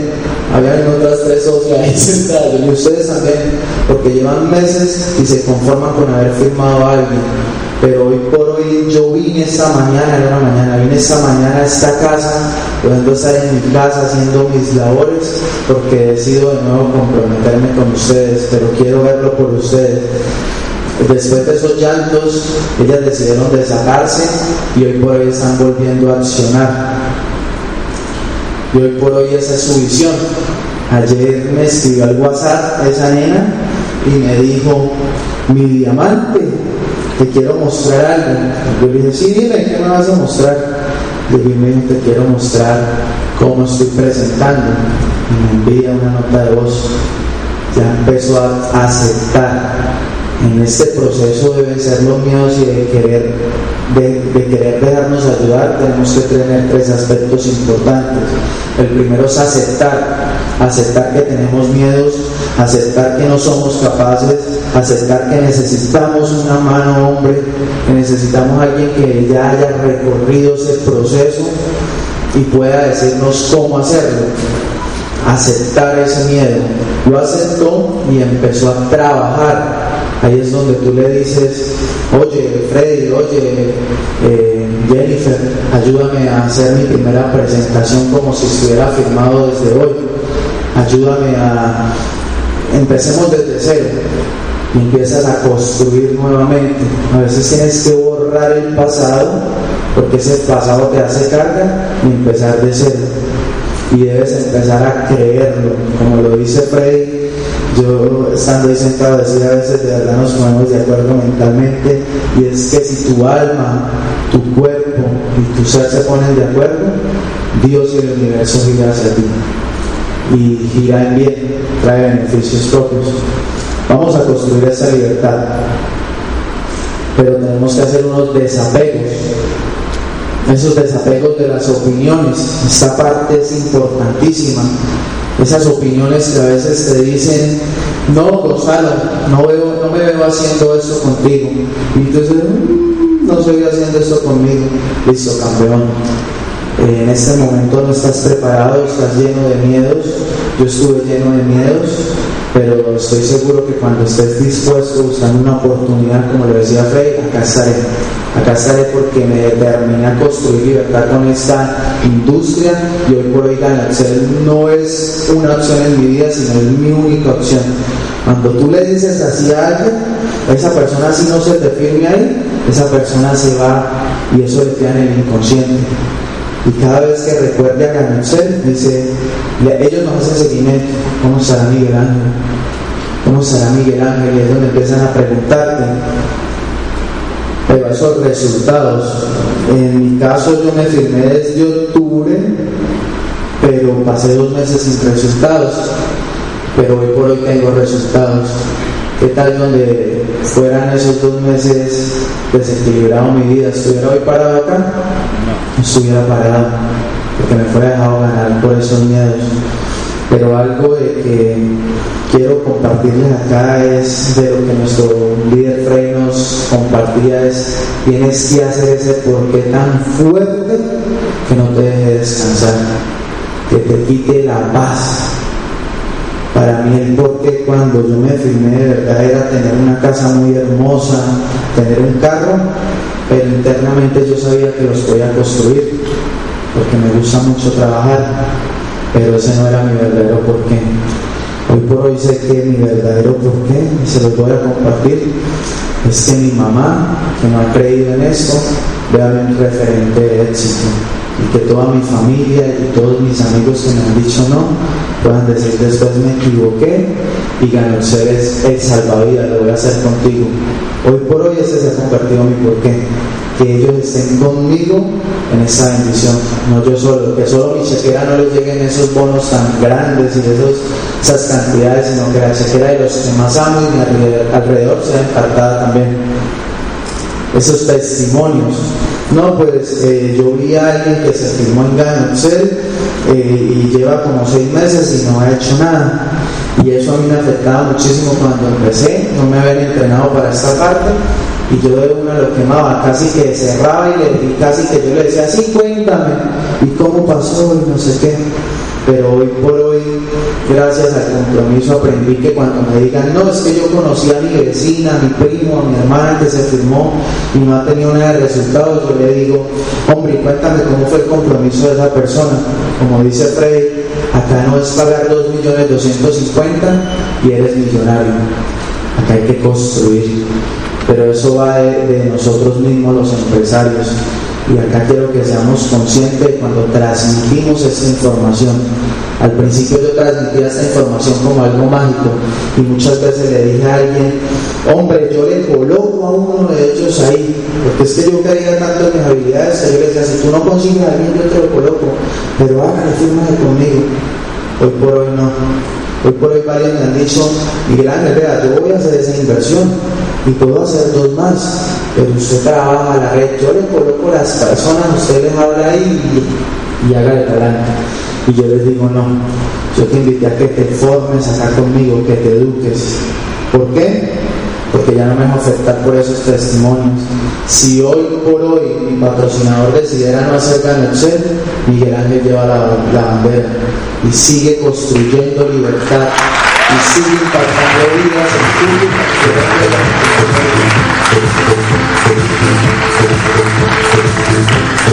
habían otras tres socias ahí sentadas, y ustedes también, porque llevan meses y se conforman con haber firmado a alguien. Pero hoy por hoy yo vine esta mañana, a esta casa, pudiendo estar en mi casa haciendo mis labores, porque decido de nuevo comprometerme con ustedes, pero quiero verlo por ustedes. Después de esos llantos, ellas decidieron desatarse y hoy por hoy están volviendo a accionar. Y hoy por hoy esa es su visión. Ayer me escribió al WhatsApp esa nena y me dijo, mi diamante, te quiero mostrar algo. Yo le dije, sí, dime, ¿qué me vas a mostrar? Y me dijo, te quiero mostrar cómo estoy presentando. Y me envía una nota de voz. Ya empezó a aceptar. En este proceso de vencer los miedos y de querer dejarnos ayudar, tenemos que tener tres aspectos importantes. El primero es aceptar que tenemos miedos, aceptar que no somos capaces, aceptar que necesitamos una mano hombre, que necesitamos alguien que ya haya recorrido ese proceso y pueda decirnos cómo hacerlo. Aceptar ese miedo. Lo aceptó y empezó a trabajar. Ahí es donde tú le dices, oye Freddy, oye Jennifer, ayúdame a hacer mi primera presentación como si estuviera firmado desde hoy, ayúdame a... empecemos desde cero. Y empiezas a construir nuevamente. A veces tienes que borrar el pasado, porque ese pasado te hace carga, y empezar de cero. Y debes empezar a creerlo, como lo dice Freddy. Yo estando ahí sentado, decir a veces de verdad nos ponemos de acuerdo mentalmente, y es que si tu alma, tu cuerpo y tu ser se ponen de acuerdo, Dios y el universo gira hacia ti, y gira en bien, trae beneficios propios. Vamos a construir esa libertad, pero tenemos que hacer unos desapegos. Esos desapegos de las opiniones, esta parte es importantísima. Esas opiniones que a veces te dicen, no Gonzalo, no me veo haciendo esto contigo. Y entonces, no estoy haciendo esto conmigo. Listo, campeón. En este momento no estás preparado, estás lleno de miedos. Yo estuve lleno de miedos. pero estoy seguro que cuando estés dispuesto, buscando una oportunidad, como le decía Freddy, acá estaré porque me determiné a construir libertad con esta industria, y hoy por hoy GanoExcel no es una opción en mi vida, sino es mi única opción. Cuando tú le dices así a alguien, esa persona, si no se te firme ahí, esa persona se va, y eso le queda en el inconsciente. Y cada vez que recuerde a GanoExcel, dice, ellos nos hacen seguimiento. ¿Cómo estará Miguel Ángel? ¿Cómo estará Miguel Ángel? Y es donde empiezan a preguntarte. Pero esos resultados, en mi caso yo me firmé desde octubre, pero pasé 2 meses sin resultados. Pero hoy por hoy tengo resultados. ¿Qué tal donde fueran esos 2 meses desequilibrado mi vida? ¿Estuviera hoy parado acá? No estuviera parado, porque me fuera dejado ganar por esos miedos. Pero algo de que quiero compartirles acá es de lo que nuestro líder Freddy nos compartía, es: tienes que hacer ese porqué tan fuerte que no te deje descansar, que te quite la paz. Para mí el porqué cuando yo me firmé de verdad era tener una casa muy hermosa, tener un carro, pero internamente yo sabía que los podía construir, porque me gusta mucho trabajar, pero ese no era mi verdadero porqué. Hoy por hoy sé que mi verdadero porqué, y se los voy a compartir, es que mi mamá, que no ha creído en esto, vea un referente de éxito, y que toda mi familia y todos mis amigos que me han dicho no puedan decir después me equivoqué y GanoExcel es el salvavidas, lo voy a hacer contigo. Hoy por hoy ese se ha convertido en mi porqué, que ellos estén conmigo en esa bendición, no yo solo, que solo a mi chequera no les lleguen esos bonos tan grandes y esas cantidades, sino que la chequera de los que más amo y mi alrededor sea encartada también. Esos testimonios. No, pues yo vi a alguien que se firmó en GanoExcel y lleva como 6 meses y no ha hecho nada. Y eso a mí me afectaba muchísimo cuando empecé, no me habían entrenado para esta parte. Y yo de una lo quemaba, casi que cerraba y casi que yo le decía, sí, cuéntame, y cómo pasó y no sé qué. Pero hoy por hoy, gracias al compromiso, aprendí que cuando me digan, no, es que yo conocí a mi vecina, a mi primo, a mi hermana que se firmó y no ha tenido nada de resultados, yo le digo, hombre, cuéntame cómo fue el compromiso de esa persona. Como dice Freddy, acá no es pagar 2.250.000 y eres millonario. Acá hay que construir. Pero eso va de nosotros mismos los empresarios. Y acá quiero que seamos conscientes de cuando transmitimos esta información. Al principio yo transmitía esta información como algo mágico, y muchas veces le dije a alguien, hombre, yo le coloco a uno de ellos ahí, porque es que yo creía tanto en mis habilidades que yo le decía, si tú no consigues a alguien, yo te lo coloco, pero hágale, fírmate conmigo. Hoy por hoy no. Hoy por hoy varios me han dicho, Miguel Ángel, vea, yo voy a hacer esa inversión y puedo hacer 2 más, pero usted trabaja la red, yo le coloco las personas, usted les habla ahí y haga el talante. Y yo les digo, no, yo te invité a que te formes acá conmigo, que te eduques. ¿Por qué? Porque ya no me voy a afectar por esos testimonios. Si hoy por hoy mi patrocinador decidiera no hacer GanoExcel, Miguel Ángel lleva la bandera y sigue construyendo libertad y sigue impactando vidas en público.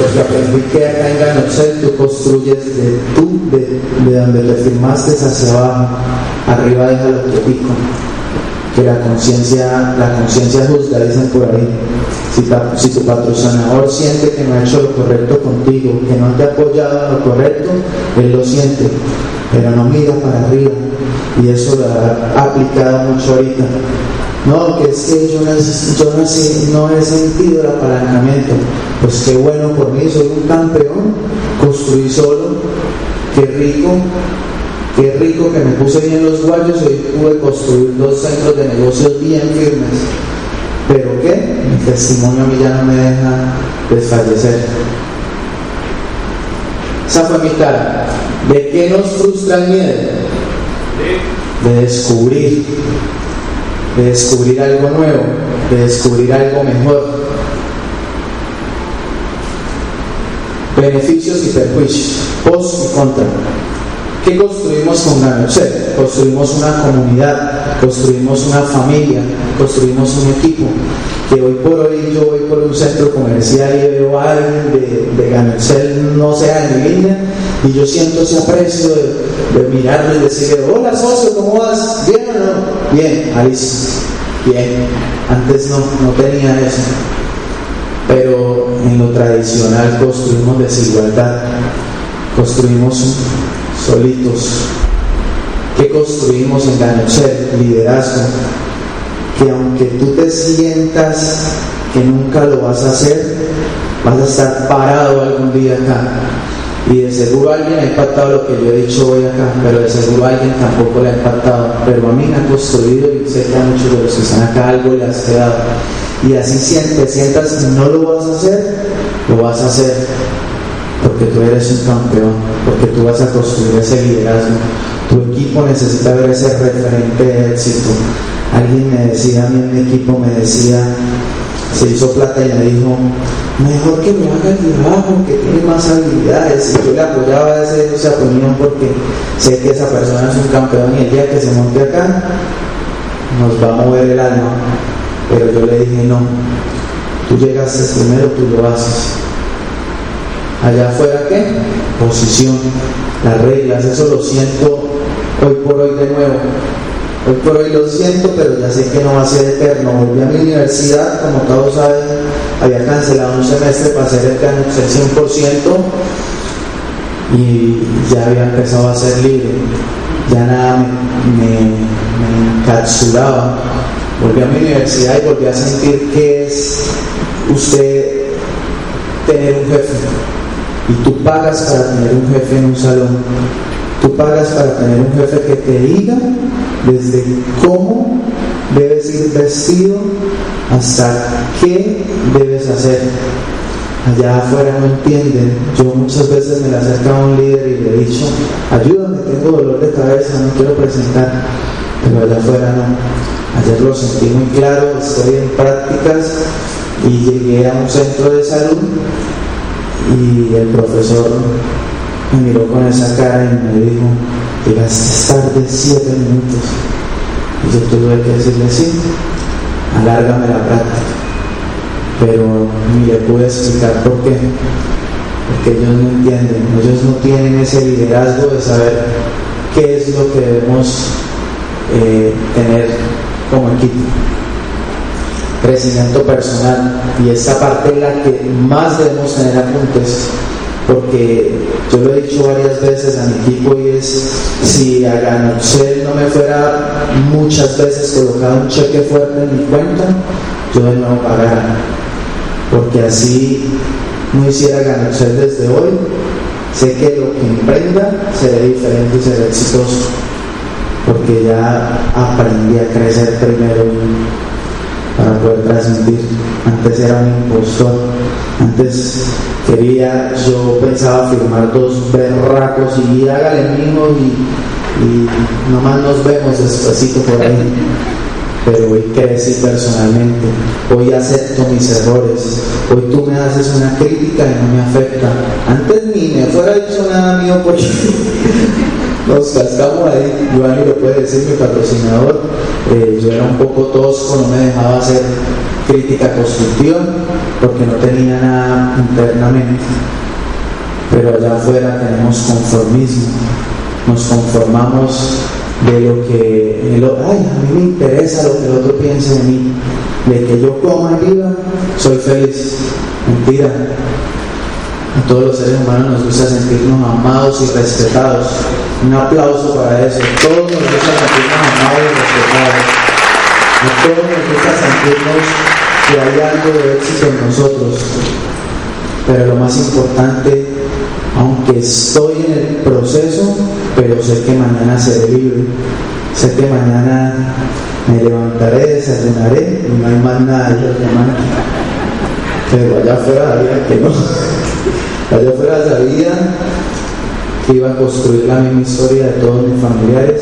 Porque aprendí que acá en GanoExcel tú construyes de donde te firmaste hacia abajo, arriba déjalo tu pico. Que la conciencia juzga, dicen por ahí. Si tu patrocinador siente que no ha hecho lo correcto contigo, que no te ha apoyado en lo correcto, él lo siente, pero no mira para arriba. Y eso lo ha aplicado mucho ahorita. No, que es que yo no he sentido el apalancamiento. Pues qué bueno por mí, soy un campeón, construí solo, qué rico. Qué rico que me puse bien los guayos y pude construir 2 centros de negocios bien firmes. ¿Pero qué? Mi testimonio a mí ya no me deja desfallecer. Esa fue mi cara. ¿De qué nos frustra el miedo? De descubrir algo nuevo, de descubrir algo mejor. Beneficios y perjuicios, pros y contras. ¿Qué construimos con GanoExcel? Construimos una comunidad, construimos una familia, construimos un equipo. Que hoy por hoy yo voy por un centro comercial y veo a alguien de GanoExcel, no sea de mi línea, y yo siento ese aprecio de mirarlo y decirle: hola socio, ¿cómo vas? ¿Bien o no? Bien, Alice, bien. Antes no tenía eso. Pero en lo tradicional construimos desigualdad, construimos solitos. ¿Qué construimos en GanoExcel? Liderazgo. Que aunque tú te sientas que nunca lo vas a hacer, vas a estar parado algún día acá. Y de seguro alguien ha impactado lo que yo he dicho hoy acá, pero de seguro alguien tampoco le ha impactado. Pero a mí me ha construido, y sé que a muchos de los que están acá algo le has quedado. Y así te sientas que no lo vas a hacer, lo vas a hacer. Porque tú eres un campeón, porque tú vas a construir ese liderazgo. Tu equipo necesita ver ese referente de éxito. Alguien me decía, a mí en mi equipo me decía, se hizo plata y me dijo: mejor que me haga el trabajo, que tiene más habilidades. Y yo le apoyaba a esa opinión, porque sé que esa persona es un campeón, y el día que se monte acá nos va a mover el alma. Pero yo le dije: no, tú llegaste primero, tú lo haces. Allá afuera, ¿qué? Posición, las reglas. Eso lo siento hoy por hoy de nuevo. Hoy por hoy lo siento, pero ya sé que no va a ser eterno. Volví a mi universidad, como todos saben, había cancelado un semestre para hacer el GanoExcel 100%, y ya había empezado a ser libre. Ya nada me encapsulaba. Volví a mi universidad y volví a sentir que es usted tener un jefe. Y tú pagas para tener un jefe en un salón. Tú pagas para tener un jefe que te diga desde cómo debes ir vestido hasta qué debes hacer. Allá afuera no entienden. Yo muchas veces me le acerco a un líder y le he dicho: ayúdame, tengo dolor de cabeza, no quiero presentar. Pero allá afuera no. Ayer lo sentí muy claro, estoy en prácticas y llegué a un centro de salud y el profesor me miró con esa cara y me dijo: llegaste tarde 7 minutos. Y yo tuve que decirle: sí, alárgame la práctica. Pero ni le pude explicar por qué. Porque ellos no entienden, ellos no tienen ese liderazgo de saber qué es lo que debemos tener como equipo. Crecimiento personal, y esa parte es la que más debemos tener apuntes. Porque yo lo he dicho varias veces a mi equipo, y es: si a GanoExcel no me fuera muchas veces colocado un cheque fuerte en mi cuenta, yo de nuevo pagara. Porque así no hiciera GanoExcel desde hoy, sé que lo que emprenda será diferente y será exitoso, porque ya aprendí a crecer primero para poder transmitir. Antes era un impostor, antes yo pensaba firmar 2 berracos y hágale mismo y nomás nos vemos despacito por ahí. Pero hoy crecí personalmente, hoy acepto mis errores, hoy tú me haces una crítica y no me afecta. Antes ni me fuera dicho nada mío, porque nos cascamos ahí. Giovanni lo puede decir, mi patrocinador. Yo era un poco tosco, no me dejaba hacer crítica constructiva porque no tenía nada internamente. Pero allá afuera tenemos conformismo, nos conformamos de lo que a mí me interesa lo que el otro piense de mí, de que yo coma y viva, soy feliz. Mentira. A todos los seres humanos nos gusta sentirnos amados y respetados. Un aplauso para eso. Todos nos gusta sentirnos amados y respetados. A todos nos gusta sentirnos que hay algo de éxito en nosotros. Pero lo más importante, aunque estoy en el proceso, pero sé que mañana seré libre. Sé que mañana me levantaré, desayunaré, y no hay más nada de los demás. Pero allá afuera había que no. Allá afuera sabía que iba a construir la misma historia de todos mis familiares,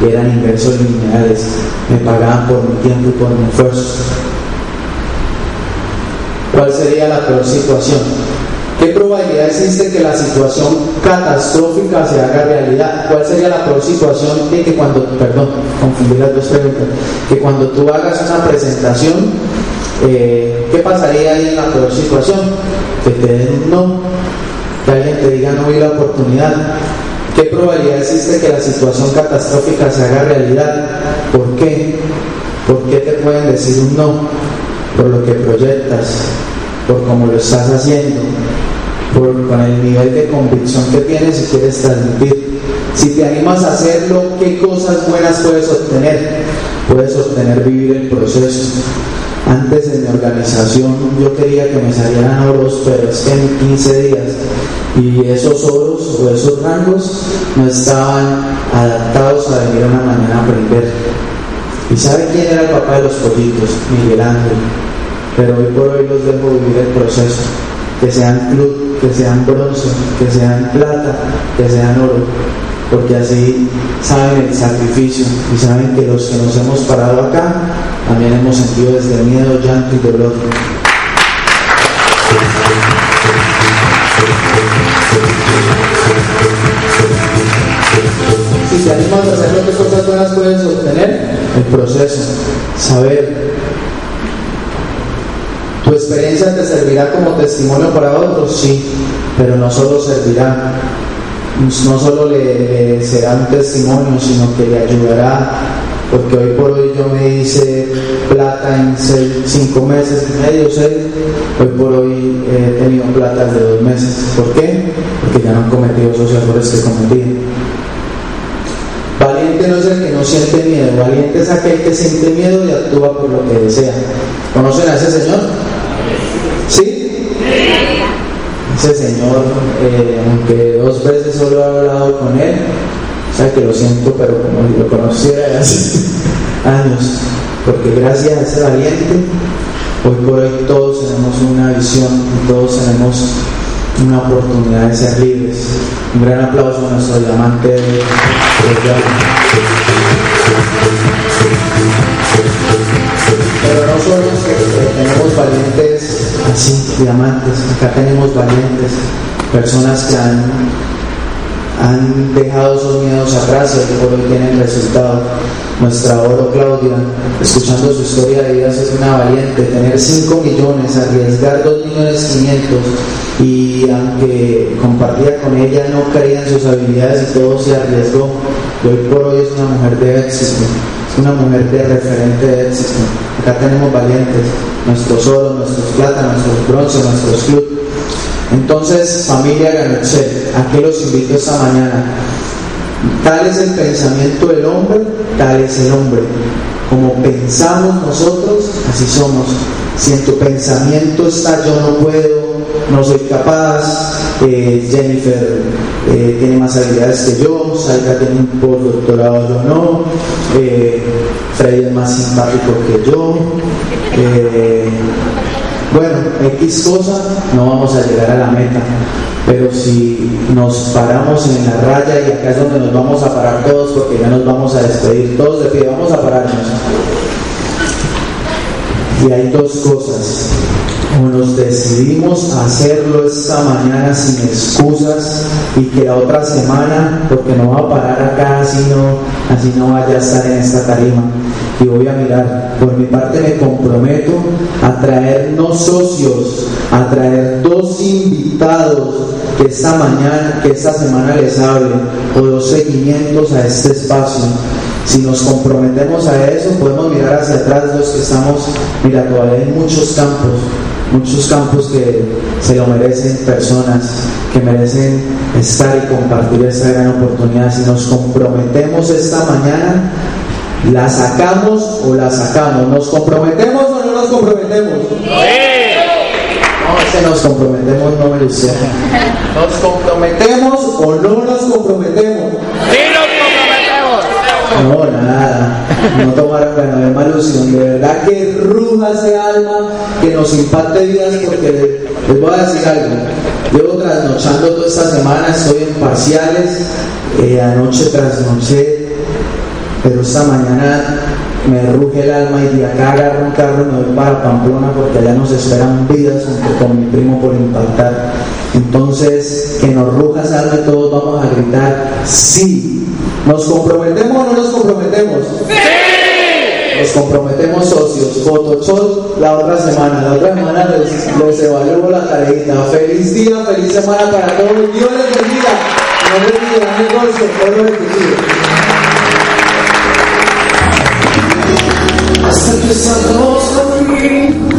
y eran ingresos lineales. Me pagaban por mi tiempo y por mi esfuerzo. ¿Cuál sería la peor situación? ¿Qué probabilidad existe que la situación catastrófica se haga realidad? ¿Cuál sería la peor situación de que cuando, perdón, confundí las dos preguntas, que cuando tú hagas una presentación, ¿qué pasaría ahí en la peor situación? Que te den un no, que alguien te diga no hay la oportunidad. ¿Qué probabilidad existe que la situación catastrófica se haga realidad? ¿Por qué? ¿Por qué te pueden decir un no? Por lo que proyectas, por cómo lo estás haciendo, con el nivel de convicción que tienes y quieres transmitir. Si te animas a hacerlo, ¿qué cosas buenas puedes obtener? Puedes obtener vivir el proceso. Antes en mi organización yo quería que me salieran oros, pero es que en 15 días, y esos oros o esos rangos no estaban adaptados a venir una mañana a aprender. ¿Y sabe quién era el papá de los pollitos? Miguel Ángel. Pero hoy por hoy los dejo vivir el proceso. Que sean club, que sean bronce, que sean plata, que sean oro. Porque así saben el sacrificio y saben que los que nos hemos parado acá también hemos sentido desde miedo, llanto y dolor. Si te animas a hacer lo que cosas buenas puedes obtener, el proceso, saber. Tu experiencia te servirá como testimonio para otros, sí, pero no solo servirá, no solo le será un testimonio, sino que le ayudará, porque hoy por hoy yo me hice plata en 5 meses y medio, 6, hoy por hoy he tenido plata de 2 meses. ¿Por qué? Porque ya no han cometido esos errores que cometí. Valiente no es el que no siente miedo, valiente es aquel que siente miedo y actúa por lo que desea. ¿Conocen a ese señor? ¿Sí? Ese señor, aunque 2 veces solo he hablado con él, o sea que lo siento, pero como si lo conociera hace años, porque gracias a ese valiente, hoy por hoy todos tenemos una visión, todos tenemos una oportunidad de ser libres. Un gran aplauso a nuestro diamante de Pero no solo los que tenemos valientes así, diamantes, acá tenemos valientes, personas que han dejado sus miedos atrás y por hoy tienen resultado. Nuestra Oro Claudia, escuchando su historia de vida, es una valiente. Tener 5 millones, arriesgar 2.500.000, y aunque compartía con ella, no creía en sus habilidades y todo, se arriesgó. Y hoy por hoy es una mujer de éxito, es una mujer de referente de éxito. Acá tenemos valientes, nuestros oros, nuestros plata, nuestros bronces, nuestros clubes. Entonces, familia GanoExcel, aquí los invito esta mañana. Tal es el pensamiento del hombre, tal es el hombre. Como pensamos nosotros, así somos. Si en tu pensamiento está yo no puedo, no soy capaz, Jennifer tiene más habilidades que yo, Saida tiene un postdoctorado, yo no, Freddy es más simpático que yo, bueno, X cosa, no vamos a llegar a la meta. Pero si nos paramos en la raya, y acá es donde nos vamos a parar todos, porque ya nos vamos a despedir todos de pie, vamos a pararnos. Y hay 2 cosas: o nos decidimos a hacerlo esta mañana sin excusas, y que la otra semana, porque no va a parar acá, así no vaya a estar en esta tarima. Y voy a mirar, por mi parte me comprometo a traer no socios, a traer 2 invitados que esta semana les hable, o 2 seguimientos a este espacio. Si nos comprometemos a eso, podemos mirar hacia atrás los que estamos. Mira, todavía hay muchos campos que se lo merecen, personas que merecen estar y compartir esta gran oportunidad. Si nos comprometemos esta mañana, ¿la sacamos o la sacamos? ¿Nos comprometemos o no nos comprometemos? No, nos comprometemos, no me lo sé. ¿Nos comprometemos o no nos comprometemos? No, nada, no tomar, bueno, es mala ilusión. De verdad que ruja ese alma, que nos impacte vidas, porque les voy a decir algo. Llevo trasnochando toda esta semana, estoy en parciales, anoche trasnoché, pero esta mañana me ruge el alma y de acá agarro un carro y me voy para Pamplona, porque allá nos esperan vidas junto con mi primo por impactar. Entonces, que nos ruja salve, todos vamos a gritar sí. ¿Nos comprometemos o no nos comprometemos? ¡Sí! Nos comprometemos, socios. Photoshop la otra semana. La otra semana les evalúo la tareita. Feliz día, feliz semana para todos. Dios les bendiga. No les diga negocio, todo el que sigue.